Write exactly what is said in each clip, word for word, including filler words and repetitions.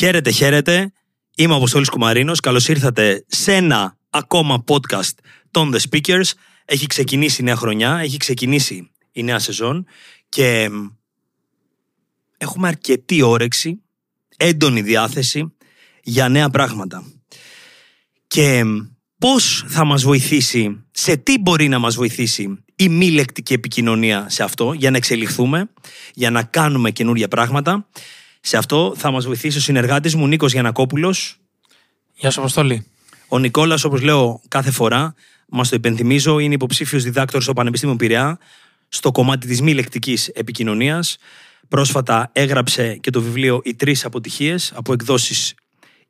Χαίρετε, χαίρετε. Είμαι ο Αποστόλης Κουμαρίνος. Καλώς ήρθατε σε ένα ακόμα podcast των The Speakers. Έχει ξεκινήσει η νέα χρονιά, έχει ξεκινήσει η νέα σεζόν και έχουμε αρκετή όρεξη, έντονη διάθεση για νέα πράγματα. Και πώς θα μας βοηθήσει, σε τι μπορεί να μας βοηθήσει η μη λεκτική επικοινωνία σε αυτό, για να εξελιχθούμε, για να κάνουμε καινούργια πράγματα. Σε αυτό θα μας βοηθήσει ο συνεργάτης μου, Νίκος Γιαννακόπουλος. Γεια σου, Αποστόλη. Ο Νικόλας, όπως λέω κάθε φορά, μας το υπενθυμίζω, είναι υποψήφιος διδάκτορας στο Πανεπιστήμιο Πειραιά, στο κομμάτι της μη λεκτικής επικοινωνίας. Πρόσφατα έγραψε και το βιβλίο «Οι τρεις αποτυχίες» από εκδόσεις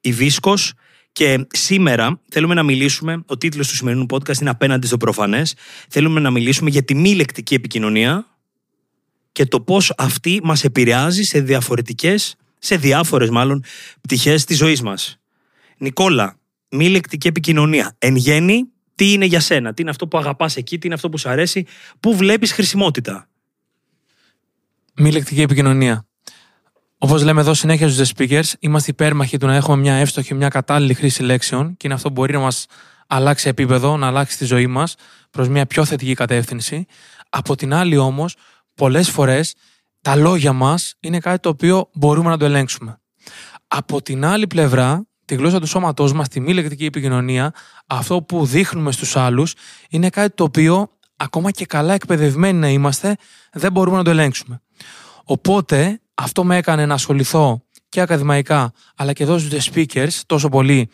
«Η Βίσκος». Και σήμερα θέλουμε να μιλήσουμε, ο τίτλος του σημερινού podcast είναι «Απέναντι στο προφανές». Θέλουμε να μιλήσουμε για τη μη λεκτική επικοινωνία και το πώς αυτή μας επηρεάζει σε διαφορετικές, σε διάφορες μάλλον, πτυχές της ζωής μας. Νικόλα, μη λεκτική επικοινωνία εν γέννη, τι είναι για σένα, τι είναι αυτό που αγαπάς εκεί, τι είναι αυτό που σου αρέσει, πού βλέπεις χρησιμότητα? Μη λεκτική επικοινωνία. Όπως λέμε εδώ συνέχεια στους The Speakers, είμαστε υπέρμαχοι του να έχουμε μια εύστοχη, μια κατάλληλη χρήση λέξεων και είναι αυτό που μπορεί να μας αλλάξει επίπεδο, να αλλάξει τη ζωή μας προς μια πιο θετική κατεύθυνση. Από την άλλη όμως, πολλές φορές τα λόγια μας είναι κάτι το οποίο μπορούμε να το ελέγξουμε. Από την άλλη πλευρά, τη γλώσσα του σώματός μας, τη μη λεκτική επικοινωνία, αυτό που δείχνουμε στους άλλους, είναι κάτι το οποίο ακόμα και καλά εκπαιδευμένοι να είμαστε, δεν μπορούμε να το ελέγξουμε. Οπότε, αυτό με έκανε να ασχοληθώ και ακαδημαϊκά, αλλά και εδώ στους The Speakers τόσο πολύ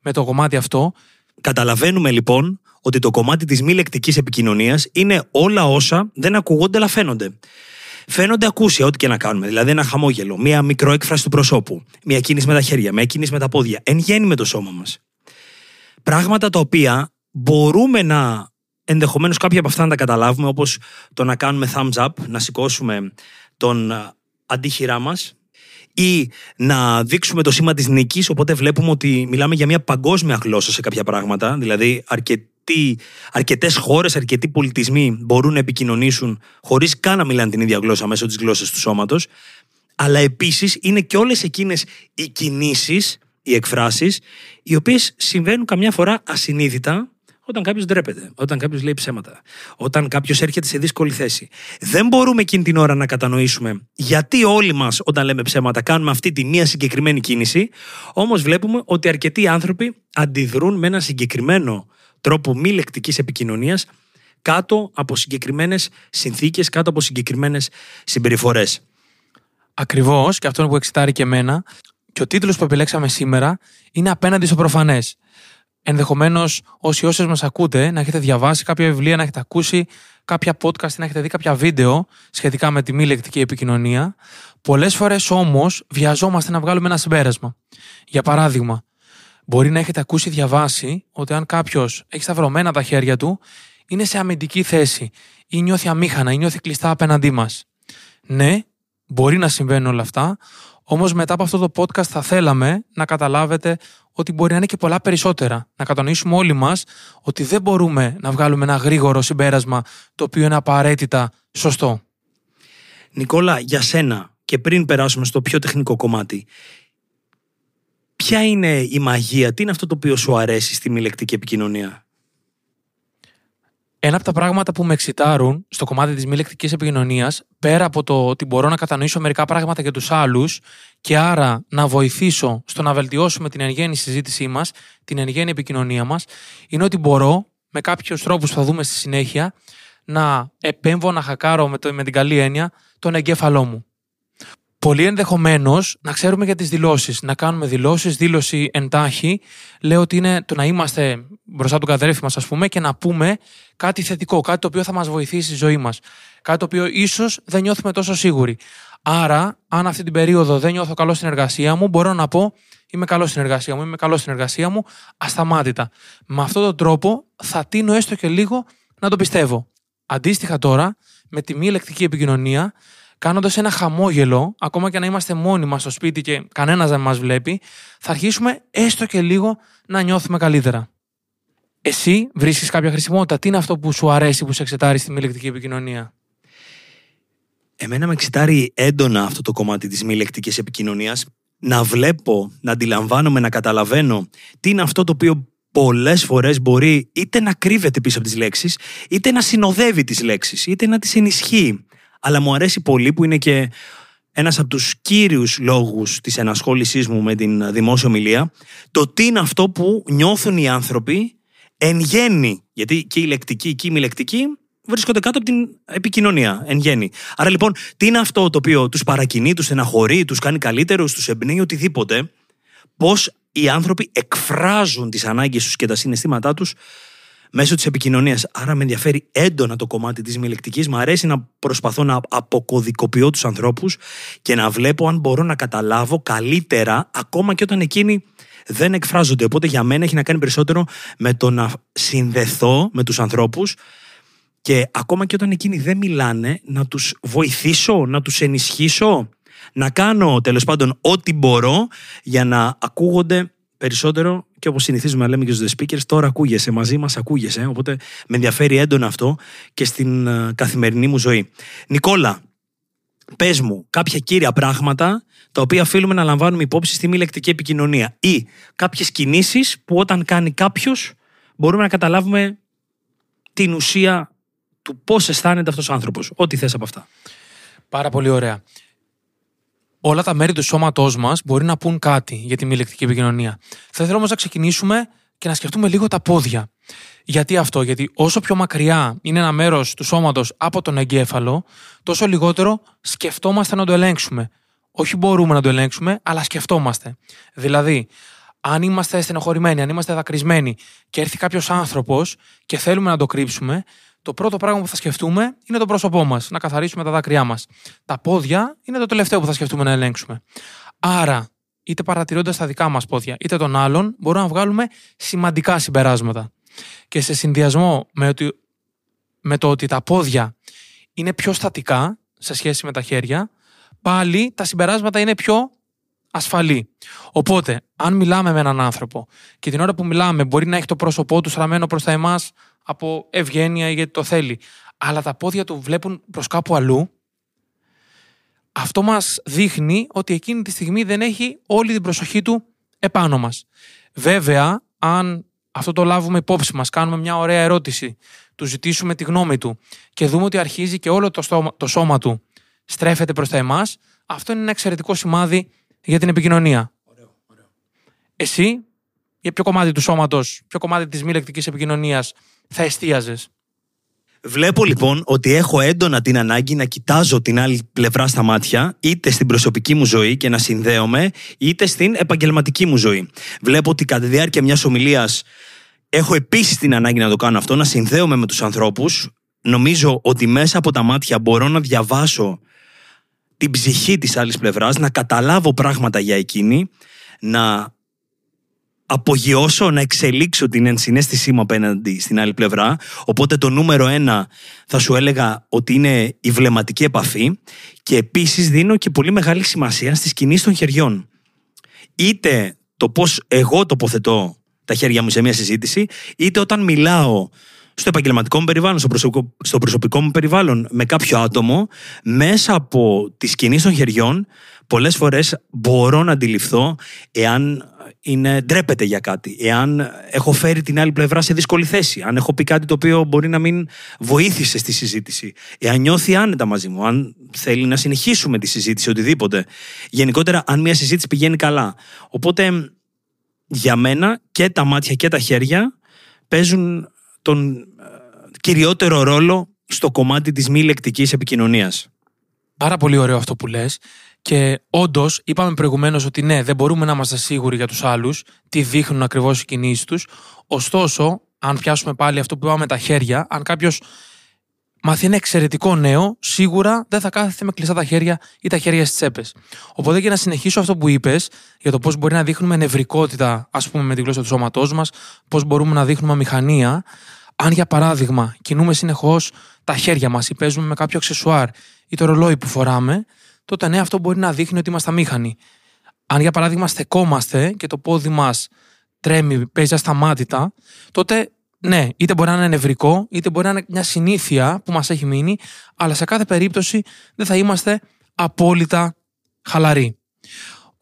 με το κομμάτι αυτό. Καταλαβαίνουμε λοιπόν ότι το κομμάτι της μη λεκτικής επικοινωνίας είναι όλα όσα δεν ακουγόνται αλλά φαίνονται. Φαίνονται ακούσια, ό,τι και να κάνουμε. Δηλαδή, ένα χαμόγελο, μία μικροέκφραση του προσώπου, μία κίνηση με τα χέρια, μία κίνηση με τα πόδια, εν γέννη με το σώμα μας. Πράγματα τα οποία μπορούμε να. Ενδεχομένως κάποια από αυτά να τα καταλάβουμε, όπως το να κάνουμε thumbs up, να σηκώσουμε τον αντίχειρά μας ή να δείξουμε το σήμα της νίκης. Οπότε βλέπουμε ότι μιλάμε για μια παγκόσμια γλώσσα σε κάποια πράγματα. Δηλαδή αρκετοί, αρκετές χώρες, αρκετοί πολιτισμοί μπορούν να επικοινωνήσουν χωρίς καν να μιλάνε την ίδια γλώσσα μέσω της γλώσσας του σώματος. Αλλά επίσης είναι και όλες εκείνες οι κινήσεις, οι εκφράσεις, οι οποίες συμβαίνουν καμιά φορά ασυνείδητα. Όταν κάποιος ντρέπεται, όταν κάποιος λέει ψέματα, όταν κάποιος έρχεται σε δύσκολη θέση. Δεν μπορούμε εκείνη την ώρα να κατανοήσουμε γιατί όλοι μας όταν λέμε ψέματα κάνουμε αυτή τη μία συγκεκριμένη κίνηση, όμως βλέπουμε ότι αρκετοί άνθρωποι αντιδρούν με ένα συγκεκριμένο τρόπο μη λεκτικής επικοινωνίας κάτω από συγκεκριμένες συνθήκες, κάτω από συγκεκριμένες συμπεριφορές. Ακριβώς, και αυτό είναι που εξητάρει και εμένα. Και ο τίτλος που επιλέξαμε σήμερα είναι «Απέναντι στο προφανές». Ενδεχομένως όσοι όσες μας ακούτε να έχετε διαβάσει κάποια βιβλία, να έχετε ακούσει κάποια podcast, να έχετε δει κάποια βίντεο σχετικά με τη μη λεκτική επικοινωνία. Πολλές φορές όμως βιαζόμαστε να βγάλουμε ένα συμπέρασμα. Για παράδειγμα, μπορεί να έχετε ακούσει, διαβάσει ότι αν κάποιος έχει σταυρωμένα τα χέρια του, είναι σε αμυντική θέση ή νιώθει αμήχανα ή νιώθει κλειστά απέναντί μας. Ναι, μπορεί να συμβαίνουν όλα αυτά. Όμως μετά από αυτό το podcast θα θέλαμε να καταλάβετε ότι μπορεί να είναι και πολλά περισσότερα. Να κατανοήσουμε όλοι μας ότι δεν μπορούμε να βγάλουμε ένα γρήγορο συμπέρασμα το οποίο είναι απαραίτητα σωστό. Νικόλα, για σένα και πριν περάσουμε στο πιο τεχνικό κομμάτι, ποια είναι η μαγεία, τι είναι αυτό το οποίο σου αρέσει στη μη λεκτική επικοινωνία? Ένα από τα πράγματα που με εξητάρουν στο κομμάτι της μη λεκτικής επικοινωνίας, πέρα από το ότι μπορώ να κατανοήσω μερικά πράγματα για τους άλλους και άρα να βοηθήσω στο να βελτιώσουμε την εν γέννη συζήτησή μας, την εν γέννη επικοινωνία μας, είναι ότι μπορώ με κάποιους τρόπους που θα δούμε στη συνέχεια να επέμβω, να χακάρω με, το, με την καλή έννοια τον εγκέφαλό μου. Πολύ ενδεχομένως να ξέρουμε για τις δηλώσεις, να κάνουμε δηλώσεις, δήλωση εντάχει. Λέω ότι είναι το να είμαστε μπροστά του καθρέφτη μας, ας πούμε, και να πούμε κάτι θετικό, κάτι το οποίο θα μας βοηθήσει στη ζωή μας. Κάτι το οποίο ίσως δεν νιώθουμε τόσο σίγουροι. Άρα, αν αυτή την περίοδο δεν νιώθω καλό στην εργασία μου, μπορώ να πω είμαι καλό στην εργασία μου, είμαι καλό στην εργασία μου, ασταμάτητα. Με αυτόν τον τρόπο θα τείνω έστω και λίγο να το πιστεύω. Αντίστοιχα τώρα, με τη μη λεκτική επικοινωνία. Κάνοντας ένα χαμόγελο, ακόμα και να είμαστε μόνοι μας στο σπίτι και κανένας δεν μας βλέπει, θα αρχίσουμε έστω και λίγο να νιώθουμε καλύτερα. Εσύ βρίσκεις κάποια χρησιμότητα? Τι είναι αυτό που σου αρέσει, που σε εξετάρει στη μη λεκτική επικοινωνία? Εμένα με εξετάρει έντονα αυτό το κομμάτι της μη λεκτικής επικοινωνίας. να βλέπω, να αντιλαμβάνομαι, να καταλαβαίνω τι είναι αυτό το οποίο πολλές φορές μπορεί είτε να κρύβεται πίσω από τις λέξεις, είτε να συνοδεύει τις λέξεις, είτε να τις ενισχύει. Αλλά μου αρέσει πολύ που είναι και ένας από τους κύριους λόγους της ενασχόλησής μου με την δημόσια ομιλία, το τι είναι αυτό που νιώθουν οι άνθρωποι εν γέννη. Γιατί και η λεκτική και η μη λεκτική βρίσκονται κάτω από την επικοινωνία εν γέννη. Άρα λοιπόν, τι είναι αυτό το οποίο τους παρακινεί, τους στεναχωρεί, τους κάνει καλύτερους, τους εμπνέει, οτιδήποτε, πώς οι άνθρωποι εκφράζουν τις ανάγκες τους και τα συναισθήματά τους μέσω της επικοινωνίας. Άρα με ενδιαφέρει έντονα το κομμάτι της μη λεκτικής. Μ' αρέσει να προσπαθώ να αποκωδικοποιώ τους ανθρώπους και να βλέπω αν μπορώ να καταλάβω καλύτερα, ακόμα και όταν εκείνοι δεν εκφράζονται. Οπότε για μένα έχει να κάνει περισσότερο με το να συνδεθώ με τους ανθρώπους και ακόμα και όταν εκείνοι δεν μιλάνε, να τους βοηθήσω, να τους ενισχύσω, να κάνω τέλος πάντων ό,τι μπορώ για να ακούγονται περισσότερο. Και όπως συνηθίζουμε να λέμε και στους The Speakers, τώρα ακούγεσαι, μαζί μας ακούγεσαι. Οπότε με ενδιαφέρει έντονα αυτό και στην καθημερινή μου ζωή. Νικόλα, πες μου κάποια κύρια πράγματα τα οποία οφείλουμε να λαμβάνουμε υπόψη στη μη λεκτική επικοινωνία ή κάποιες κινήσεις που όταν κάνει κάποιος μπορούμε να καταλάβουμε την ουσία του πώς αισθάνεται αυτός ο άνθρωπος. Ό,τι θες από αυτά. Πάρα πολύ ωραία. Όλα τα μέρη του σώματός μας μπορεί να πούν κάτι για τη μη λεκτική επικοινωνία. Θα ήθελα όμως να ξεκινήσουμε και να σκεφτούμε λίγο τα πόδια. Γιατί αυτό? Γιατί όσο πιο μακριά είναι ένα μέρος του σώματος από τον εγκέφαλο, τόσο λιγότερο σκεφτόμαστε να το ελέγξουμε. Όχι μπορούμε να το ελέγξουμε, αλλά σκεφτόμαστε. Δηλαδή, αν είμαστε στενοχωρημένοι, αν είμαστε δακρυσμένοι και έρθει κάποιος άνθρωπος και θέλουμε να το κρύψουμε, το πρώτο πράγμα που θα σκεφτούμε είναι το πρόσωπό μας, να καθαρίσουμε τα δάκρυά μας. Τα πόδια είναι το τελευταίο που θα σκεφτούμε να ελέγξουμε. Άρα, είτε παρατηρώντας τα δικά μας πόδια, είτε των άλλων, μπορούμε να βγάλουμε σημαντικά συμπεράσματα. Και σε συνδυασμό με, ότι, με το ότι τα πόδια είναι πιο στατικά σε σχέση με τα χέρια, πάλι τα συμπεράσματα είναι πιο ασφαλή. Οπότε, αν μιλάμε με έναν άνθρωπο και την ώρα που μιλάμε μπορεί να έχει το πρόσωπό του στραμμένο προς τα εμάς από ευγένεια ή γιατί το θέλει, αλλά τα πόδια του βλέπουν προς κάπου αλλού, αυτό μας δείχνει ότι εκείνη τη στιγμή δεν έχει όλη την προσοχή του επάνω μας. Βέβαια, αν αυτό το λάβουμε υπόψη μας, κάνουμε μια ωραία ερώτηση, του ζητήσουμε τη γνώμη του και δούμε ότι αρχίζει και όλο το, στόμα, το σώμα του στρέφεται προς τα εμάς, αυτό είναι ένα εξαιρετικό σημάδι για την επικοινωνία. Ωραίο, ωραίο. Εσύ, για ποιο κομμάτι του σώματος, ποιο κομμάτι της μη λεκτικής επικοινωνίας θα εστίαζες? Βλέπω λοιπόν ότι έχω έντονα την ανάγκη να κοιτάζω την άλλη πλευρά στα μάτια, είτε στην προσωπική μου ζωή και να συνδέομαι, είτε στην επαγγελματική μου ζωή. Βλέπω ότι κατά τη διάρκεια μιας ομιλίας έχω επίσης την ανάγκη να το κάνω αυτό, να συνδέομαι με τους ανθρώπους. Νομίζω ότι μέσα από τα μάτια μπορώ να διαβάσω την ψυχή της άλλης πλευράς, να καταλάβω πράγματα για εκείνη, να απογειώσω, να εξελίξω την ενσυναίσθησή μου απέναντι στην άλλη πλευρά. Οπότε το νούμερο ένα θα σου έλεγα ότι είναι η βλεμματική επαφή και επίσης δίνω και πολύ μεγάλη σημασία στις κινήσεις των χεριών. Είτε το πώς εγώ τοποθετώ τα χέρια μου σε μια συζήτηση, είτε όταν μιλάω στο επαγγελματικό μου περιβάλλον, στο προσωπικό, στο προσωπικό μου περιβάλλον με κάποιο άτομο, μέσα από τις κινήσεις των χεριών πολλές φορές μπορώ να αντιληφθώ εάν είναι, ντρέπεται για κάτι, εάν έχω φέρει την άλλη πλευρά σε δύσκολη θέση, αν έχω πει κάτι το οποίο μπορεί να μην βοήθησε στη συζήτηση, εάν νιώθει άνετα μαζί μου, αν θέλει να συνεχίσουμε τη συζήτηση, οτιδήποτε. Γενικότερα, αν μια συζήτηση πηγαίνει καλά. Οπότε, για μένα και τα μάτια και τα χέρια παίζουν τον κυριότερο ρόλο στο κομμάτι της μη λεκτικής επικοινωνίας. Πάρα πολύ ωραίο αυτό που λες. Και όντως, είπαμε προηγουμένως ότι ναι, δεν μπορούμε να είμαστε σίγουροι για τους άλλους, τι δείχνουν ακριβώς οι κινήσεις τους. Ωστόσο, αν πιάσουμε πάλι αυτό που είπαμε με τα χέρια, αν κάποιος μάθει ένα εξαιρετικό νέο, σίγουρα δεν θα κάθεται με κλειστά τα χέρια ή τα χέρια στις τσέπες. Οπότε, για να συνεχίσω αυτό που είπες, για το πώς μπορεί να δείχνουμε νευρικότητα, ας πούμε, με τη γλώσσα του σώματός μας, πώς μπορούμε να δείχνουμε αμηχανία. Αν, για παράδειγμα, κινούμε συνεχώς τα χέρια μας ή παίζουμε με κάποιο αξεσουάρ ή το ρολόι που φοράμε, τότε ναι, αυτό μπορεί να δείχνει ότι είμαστε αμήχανοι. Αν, για παράδειγμα, στεκόμαστε και το πόδι μας τρέμει, παίζει ασταμάτητα, τότε ναι, είτε μπορεί να είναι νευρικό, είτε μπορεί να είναι μια συνήθεια που μας έχει μείνει, αλλά σε κάθε περίπτωση δεν θα είμαστε απόλυτα χαλαροί.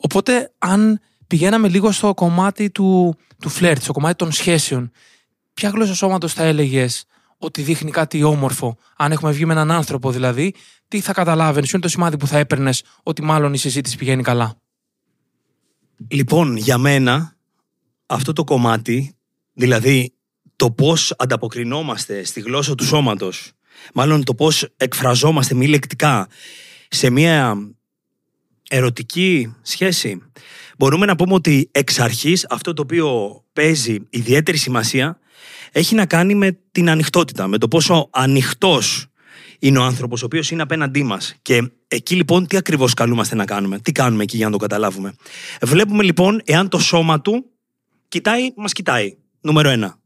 Οπότε αν πηγαίναμε λίγο στο κομμάτι του, του φλερτ, στο κομμάτι των σχέσεων, ποια γλώσσα σώματος θα έλεγες ότι δείχνει κάτι όμορφο? Αν έχουμε βγει με έναν άνθρωπο δηλαδή, τι θα καταλάβαινες, ποιο είναι το σημάδι που θα έπαιρνες ότι μάλλον η συζήτηση πηγαίνει καλά? Λοιπόν, για μένα αυτό το κομμάτι, δηλαδή το πώς ανταποκρινόμαστε στη γλώσσα του σώματος, μάλλον το πώς εκφραζόμαστε μη λεκτικά σε μια ερωτική σχέση, μπορούμε να πούμε ότι εξ αρχής αυτό το οποίο παίζει ιδιαίτερη σημασία έχει να κάνει με την ανοιχτότητα, με το πόσο ανοιχτός είναι ο άνθρωπος ο οποίος είναι απέναντί μας. Και εκεί λοιπόν τι ακριβώς καλούμαστε να κάνουμε, τι κάνουμε εκεί για να το καταλάβουμε? Βλέπουμε λοιπόν εάν το σώμα του κοιτάει, μας κοιτάει, νούμερο ένα.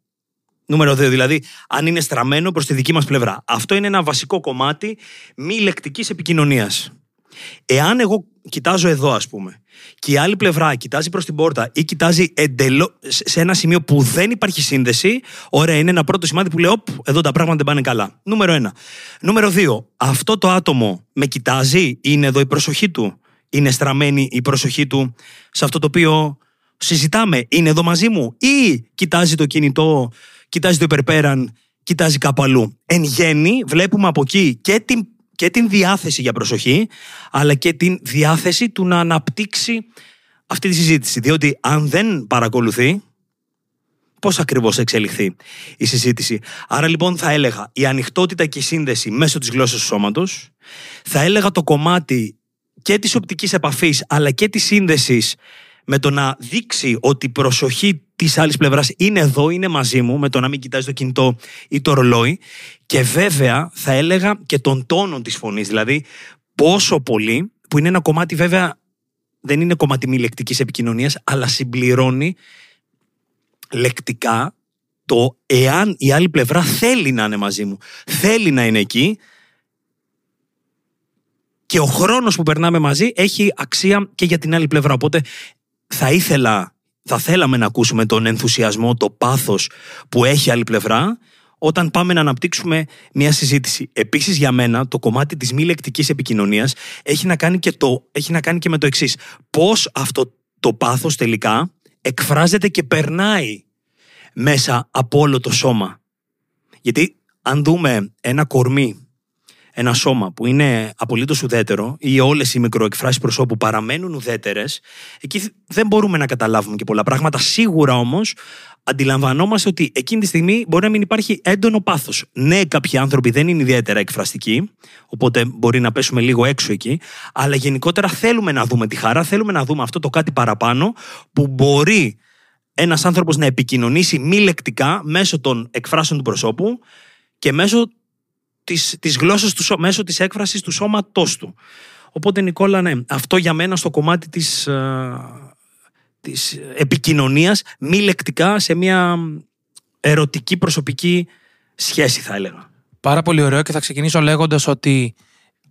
Νούμερο δύο, δηλαδή, αν είναι στραμμένο προς τη δική μας πλευρά. Αυτό είναι ένα βασικό κομμάτι μη λεκτικής επικοινωνίας. Εάν εγώ κοιτάζω εδώ, ας πούμε, και η άλλη πλευρά κοιτάζει προς την πόρτα ή κοιτάζει εντελώς σε ένα σημείο που δεν υπάρχει σύνδεση, ωραία, είναι ένα πρώτο σημάδι που λέω, εδώ τα πράγματα δεν πάνε καλά. Νούμερο ένα. Νούμερο δύο, αυτό το άτομο με κοιτάζει, είναι εδώ η προσοχή του, είναι στραμμένη η προσοχή του σε αυτό το οποίο συζητάμε, είναι εδώ μαζί μου, ή κοιτάζει το κινητό, κοιτάζει το υπερπέραν, κοιτάζει κάπου αλλού. Εν γέννη, βλέπουμε από εκεί και την, και την διάθεση για προσοχή, αλλά και την διάθεση του να αναπτύξει αυτή τη συζήτηση. Διότι αν δεν παρακολουθεί, πώς ακριβώς θα εξελιχθεί η συζήτηση? Άρα λοιπόν θα έλεγα η ανοιχτότητα και η σύνδεση μέσω της γλώσσας του σώματος. Θα έλεγα το κομμάτι και της οπτικής επαφής, αλλά και της σύνδεσης με το να δείξει ότι η προσοχή της άλλης πλευράς είναι εδώ, είναι μαζί μου, με το να μην κοιτάζει το κινητό ή το ρολόι. Και βέβαια θα έλεγα και τον τόνο της φωνής, δηλαδή πόσο πολύ, που είναι ένα κομμάτι βέβαια, δεν είναι κομμάτι μη λεκτικής επικοινωνίας, αλλά συμπληρώνει λεκτικά το εάν η άλλη πλευρά θέλει να είναι μαζί μου, θέλει να είναι εκεί. Και ο χρόνος που περνάμε μαζί έχει αξία και για την άλλη πλευρά. Οπότε θα ήθελα, θα θέλαμε να ακούσουμε τον ενθουσιασμό, το πάθος που έχει άλλη πλευρά όταν πάμε να αναπτύξουμε μια συζήτηση. Επίσης για μένα το κομμάτι της μη λεκτικής επικοινωνίας έχει να κάνει και, το, έχει να κάνει και με το εξής. Πώς αυτό το πάθος τελικά εκφράζεται και περνάει μέσα από όλο το σώμα. Γιατί αν δούμε ένα κορμί, ένα σώμα που είναι απολύτως ουδέτερο ή όλες οι μικροεκφράσεις προσώπου παραμένουν ουδέτερες, εκεί δεν μπορούμε να καταλάβουμε και πολλά πράγματα. Σίγουρα όμως αντιλαμβανόμαστε ότι εκείνη τη στιγμή μπορεί να μην υπάρχει έντονο πάθος. Ναι, κάποιοι άνθρωποι δεν είναι ιδιαίτερα εκφραστικοί, οπότε μπορεί να πέσουμε λίγο έξω εκεί, αλλά γενικότερα θέλουμε να δούμε τη χαρά, θέλουμε να δούμε αυτό το κάτι παραπάνω που μπορεί ένας άνθρωπος να επικοινωνήσει μη λεκτικά μέσω των εκφράσεων του προσώπου και μέσω Της, της γλώσσας του, μέσω της έκφρασης του σώματός του. Οπότε Νικόλα, ναι, αυτό για μένα στο κομμάτι της, ε, της επικοινωνίας μη λεκτικά σε μια ερωτική προσωπική σχέση θα έλεγα. Πάρα πολύ ωραίο, και θα ξεκινήσω λέγοντας ότι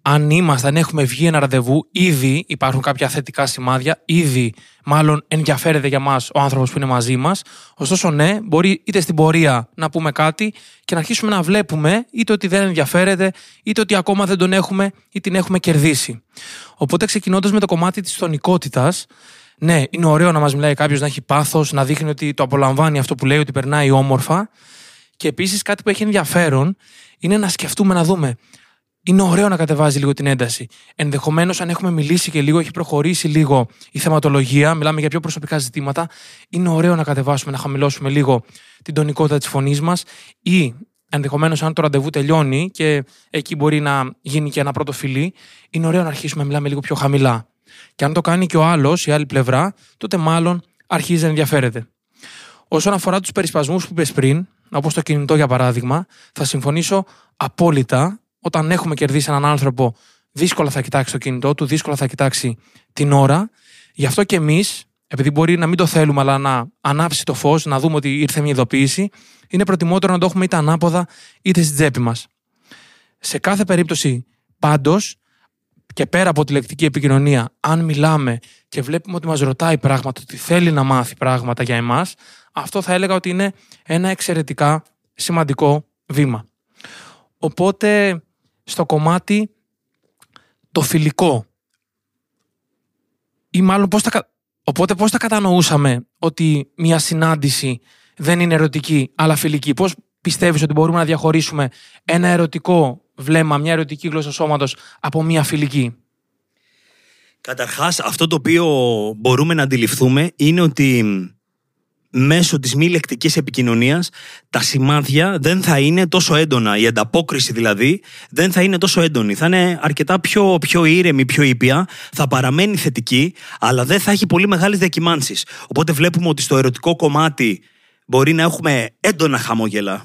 αν είμαστε, αν έχουμε βγει ένα ραντεβού, ήδη υπάρχουν κάποια θετικά σημάδια, ήδη μάλλον ενδιαφέρεται για μας ο άνθρωπος που είναι μαζί μας. Ωστόσο, ναι, μπορεί είτε στην πορεία να πούμε κάτι και να αρχίσουμε να βλέπουμε είτε ότι δεν ενδιαφέρεται, είτε ότι ακόμα δεν τον έχουμε ή την έχουμε κερδίσει. Οπότε, ξεκινώντας με το κομμάτι της τονικότητας, ναι, είναι ωραίο να μας μιλάει κάποιος, να έχει πάθος, να δείχνει ότι το απολαμβάνει αυτό που λέει, ότι περνάει όμορφα. Και επίσης, κάτι που έχει ενδιαφέρον είναι να σκεφτούμε, να δούμε. Είναι ωραίο να κατεβάζει λίγο την ένταση. Ενδεχομένως, αν έχουμε μιλήσει και λίγο, έχει προχωρήσει λίγο η θεματολογία, μιλάμε για πιο προσωπικά ζητήματα, είναι ωραίο να κατεβάσουμε, να χαμηλώσουμε λίγο την τονικότητα της φωνής μας, ή ενδεχομένως, αν το ραντεβού τελειώνει και εκεί μπορεί να γίνει και ένα πρώτο φιλί, είναι ωραίο να αρχίσουμε να μιλάμε λίγο πιο χαμηλά. Και αν το κάνει και ο άλλος, η άλλη πλευρά, τότε μάλλον αρχίζει να ενδιαφέρεται. Όσον αφορά τους περισπασμούς που είπες πριν, όπως το κινητό για παράδειγμα, θα συμφωνήσω απόλυτα. Όταν έχουμε κερδίσει έναν άνθρωπο, δύσκολα θα κοιτάξει το κινητό του, δύσκολα θα κοιτάξει την ώρα. Γι' αυτό και εμείς, επειδή μπορεί να μην το θέλουμε, αλλά να ανάψει το φως, να δούμε ότι ήρθε μια ειδοποίηση, είναι προτιμότερο να το έχουμε είτε ανάποδα είτε στην τσέπη μας. Σε κάθε περίπτωση, πάντως, και πέρα από τη λεκτική επικοινωνία, αν μιλάμε και βλέπουμε ότι μας ρωτάει πράγματα, ότι θέλει να μάθει πράγματα για εμάς, αυτό θα έλεγα ότι είναι ένα εξαιρετικά σημαντικό βήμα. Οπότε, στο κομμάτι το φιλικό, ή μάλλον πώς τα... Οπότε πώς θα κατανοούσαμε ότι μια συνάντηση δεν είναι ερωτική αλλά φιλική? Πώς πιστεύεις ότι μπορούμε να διαχωρίσουμε ένα ερωτικό βλέμμα, μια ερωτική γλώσσα σώματος από μια φιλική? Καταρχάς, αυτό το οποίο μπορούμε να αντιληφθούμε είναι ότι μέσω της μη λεκτικής επικοινωνίας τα σημάδια δεν θα είναι τόσο έντονα. Η ανταπόκριση δηλαδή δεν θα είναι τόσο έντονη. Θα είναι αρκετά πιο, πιο ήρεμη, πιο ήπια, θα παραμένει θετική, αλλά δεν θα έχει πολύ μεγάλες διακυμάνσεις. Οπότε βλέπουμε ότι στο ερωτικό κομμάτι μπορεί να έχουμε έντονα χαμόγελα,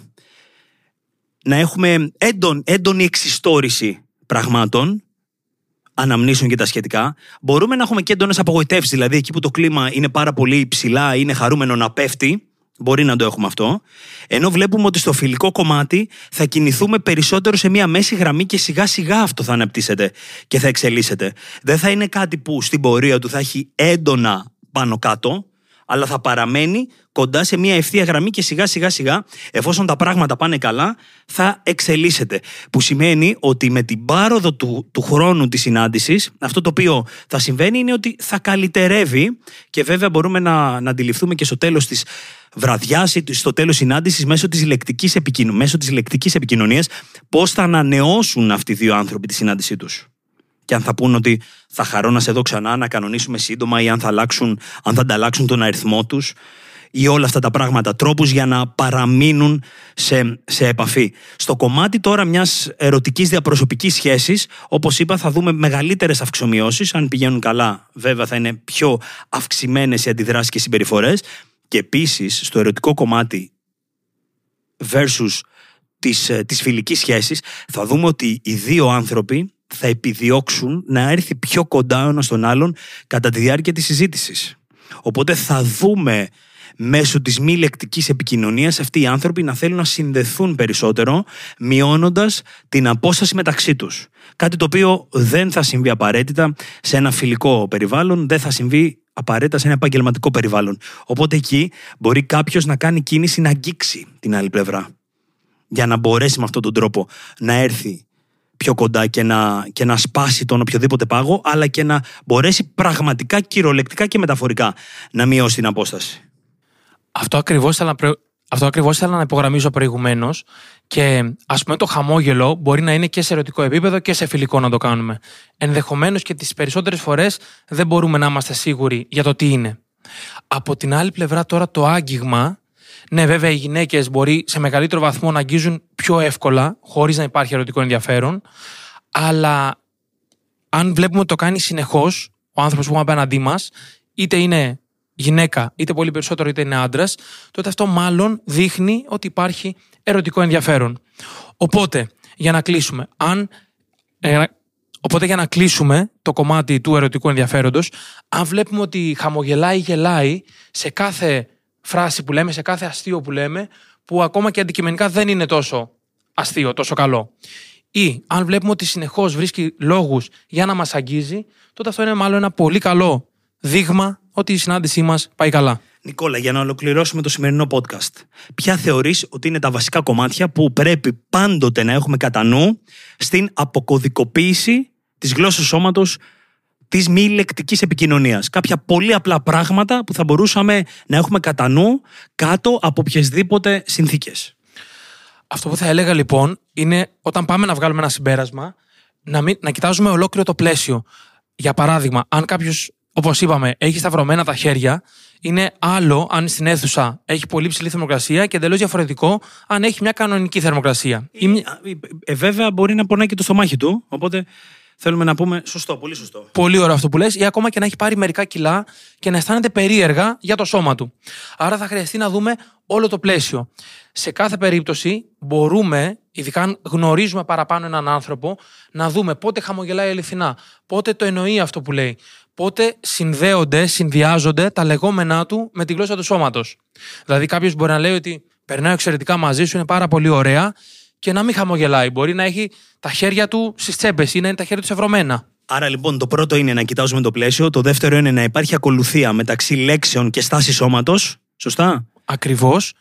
να έχουμε έντον, έντονη εξιστόρηση πραγμάτων, αναμνήσεων και τα σχετικά. Μπορούμε να έχουμε και έντονες απογοητεύσεις, δηλαδή εκεί που το κλίμα είναι πάρα πολύ υψηλά, είναι χαρούμενο να πέφτει, μπορεί να το έχουμε αυτό. Ενώ βλέπουμε ότι στο φιλικό κομμάτι θα κινηθούμε περισσότερο σε μια μέση γραμμή και σιγά σιγά αυτό θα αναπτύσσεται και θα εξελίσσεται. Δεν θα είναι κάτι που στην πορεία του θα έχει έντονα πάνω κάτω, αλλά θα παραμένει κοντά σε μια ευθεία γραμμή και σιγά σιγά σιγά, εφόσον τα πράγματα πάνε καλά, θα εξελίσσεται. Που σημαίνει ότι με την πάροδο του, του χρόνου της συνάντησης, αυτό το οποίο θα συμβαίνει είναι ότι θα καλυτερεύει, και βέβαια μπορούμε να, να αντιληφθούμε και στο τέλος της βραδιάς ή στο τέλος συνάντησης, μέσω της λεκτικής, επικοινω... μέσω της λεκτικής επικοινωνίας, πώς θα ανανεώσουν αυτοί οι δύο άνθρωποι τη συνάντησή τους. Και αν θα πούν ότι θα χαρώ να σε δω ξανά, να κανονίσουμε σύντομα, ή αν θα, αλλάξουν, αν θα ανταλλάξουν τον αριθμό τους, ή όλα αυτά τα πράγματα, τρόπους για να παραμείνουν σε, σε επαφή. Στο κομμάτι τώρα μιας ερωτικής διαπροσωπικής σχέσης, όπως είπα, θα δούμε μεγαλύτερες αυξομοιώσεις. Αν πηγαίνουν καλά, βέβαια θα είναι πιο αυξημένες οι αντιδράσεις και συμπεριφορές. Και επίσης στο ερωτικό κομμάτι versus της, της φιλικής σχέσης, θα δούμε ότι οι δύο άνθρωποι θα επιδιώξουν να έρθει πιο κοντά ο ένας στον άλλον κατά τη διάρκεια της συζήτησης. Οπότε θα δούμε μέσω της μη λεκτικής επικοινωνίας αυτοί οι άνθρωποι να θέλουν να συνδεθούν περισσότερο, μειώνοντας την απόσταση μεταξύ τους. Κάτι το οποίο δεν θα συμβεί απαραίτητα σε ένα φιλικό περιβάλλον, δεν θα συμβεί απαραίτητα σε ένα επαγγελματικό περιβάλλον. Οπότε εκεί μπορεί κάποιος να κάνει κίνηση να αγγίξει την άλλη πλευρά, για να μπορέσει με αυτόν τον τρόπο να έρθει πιο κοντά και να, και να σπάσει τον οποιοδήποτε πάγο, αλλά και να μπορέσει πραγματικά, κυριολεκτικά και μεταφορικά να μειώσει την απόσταση. Αυτό ακριβώς ήθελα, προ... ήθελα να υπογραμμίζω προηγουμένως, και ας πούμε το χαμόγελο μπορεί να είναι και σε ερωτικό επίπεδο και σε φιλικό να το κάνουμε. Ενδεχομένως και τις περισσότερες φορές δεν μπορούμε να είμαστε σίγουροι για το τι είναι. Από την άλλη πλευρά τώρα το άγγιγμα, ναι, βέβαια οι γυναίκες μπορεί σε μεγαλύτερο βαθμό να αγγίζουν πιο εύκολα, χωρίς να υπάρχει ερωτικό ενδιαφέρον. Αλλά αν βλέπουμε ότι το κάνει συνεχώς ο άνθρωπος που έχουμε απέναντί μας, είτε είναι γυναίκα, είτε πολύ περισσότερο, είτε είναι άντρας, τότε αυτό μάλλον δείχνει ότι υπάρχει ερωτικό ενδιαφέρον. Οπότε, για να κλείσουμε, αν, ε, οπότε, για να κλείσουμε το κομμάτι του ερωτικού ενδιαφέροντος, αν βλέπουμε ότι χαμογελάει ή γελάει σε κάθε φράση που λέμε, σε κάθε αστείο που λέμε, που ακόμα και αντικειμενικά δεν είναι τόσο αστείο, τόσο καλό, ή αν βλέπουμε ότι συνεχώς βρίσκει λόγους για να μας αγγίζει, τότε αυτό είναι μάλλον ένα πολύ καλό δείγμα ότι η συνάντησή μας πάει καλά. Νικόλα, για να ολοκληρώσουμε το σημερινό podcast, ποια θεωρείς ότι είναι τα βασικά κομμάτια που πρέπει πάντοτε να έχουμε κατά νου στην αποκωδικοποίηση της γλώσσας σώματος, της μη λεκτικής επικοινωνίας? Κάποια πολύ απλά πράγματα που θα μπορούσαμε να έχουμε κατά νου κάτω από οποιασδήποτε συνθήκες. Αυτό που θα έλεγα λοιπόν είναι, όταν πάμε να βγάλουμε ένα συμπέρασμα, να, μην, να κοιτάζουμε ολόκληρο το πλαίσιο. Για παράδειγμα, αν κάποιος, όπως είπαμε, έχει σταυρωμένα τα χέρια, είναι άλλο αν στην αίθουσα έχει πολύ ψηλή θερμοκρασία και εντελώς διαφορετικό αν έχει μια κανονική θερμοκρασία. Ε, ε, ε, βέβαια μπορεί να πονάει και το στομάχι του, οπότε... Θέλουμε να πούμε σωστό, πολύ σωστό. Πολύ ωραίο αυτό που λες, ή ακόμα και να έχει πάρει μερικά κιλά και να αισθάνεται περίεργα για το σώμα του. Άρα θα χρειαστεί να δούμε όλο το πλαίσιο. Σε κάθε περίπτωση μπορούμε, ειδικά αν γνωρίζουμε παραπάνω έναν άνθρωπο, να δούμε πότε χαμογελάει αληθινά, πότε το εννοεί αυτό που λέει, πότε συνδέονται, συνδυάζονται τα λεγόμενά του με τη γλώσσα του σώματος. Δηλαδή κάποιος μπορεί να λέει ότι περνάω εξαιρετικά μαζί σου, είναι πάρα πολύ ωραία, και να μην χαμογελάει. Μπορεί να έχει τα χέρια του στις τσέπες ή να είναι τα χέρια του ευρωμένα. Άρα λοιπόν το πρώτο είναι να κοιτάζουμε το πλαίσιο. Το δεύτερο είναι να υπάρχει ακολουθία μεταξύ λέξεων και στάσης σώματος. Σωστά. Ακριβώς.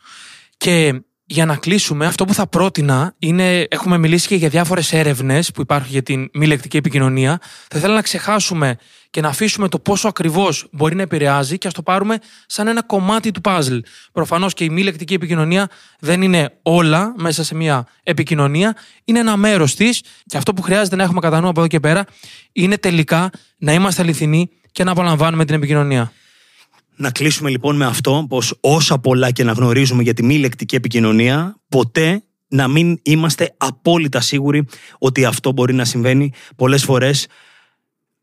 Και για να κλείσουμε, αυτό που θα πρότεινα είναι, έχουμε μιλήσει και για διάφορες έρευνες που υπάρχουν για την μη λεκτική επικοινωνία. Θα ήθελα να ξεχάσουμε και να αφήσουμε το πόσο ακριβώς μπορεί να επηρεάζει και ας το πάρουμε σαν ένα κομμάτι του puzzle. Προφανώς και η μη λεκτική επικοινωνία δεν είναι όλα μέσα σε μια επικοινωνία, είναι ένα μέρος της και αυτό που χρειάζεται να έχουμε κατά νου από εδώ και πέρα είναι τελικά να είμαστε αληθινοί και να απολαμβάνουμε την επικοινωνία. Να κλείσουμε λοιπόν με αυτό, πως όσα πολλά και να γνωρίζουμε για τη μη λεκτική επικοινωνία, ποτέ να μην είμαστε απόλυτα σίγουροι ότι αυτό μπορεί να συμβαίνει. Πολλές φορές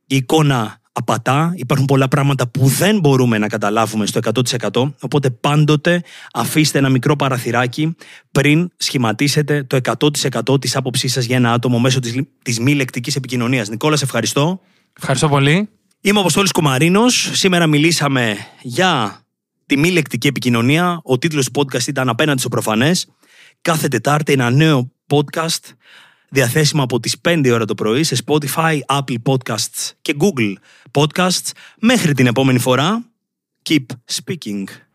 η εικόνα απατά, υπάρχουν πολλά πράγματα που δεν μπορούμε να καταλάβουμε στο εκατό τοις εκατό, οπότε πάντοτε αφήστε ένα μικρό παραθυράκι πριν σχηματίσετε το εκατό τοις εκατό της άποψής σας για ένα άτομο μέσω της, της μη λεκτικής επικοινωνίας. Νικόλα, σε ευχαριστώ. Ευχαριστώ πολύ. Είμαι ο Αποστόλης Κουμαρίνος. Σήμερα μιλήσαμε για τη μη λεκτική επικοινωνία. Ο τίτλος του podcast ήταν «Απέναντι στο προφανές». Κάθε Τετάρτη ένα νέο podcast διαθέσιμο από τις πέντε ώρα το πρωί σε Spotify, Apple Podcasts και Google Podcasts. Μέχρι την επόμενη φορά, keep speaking.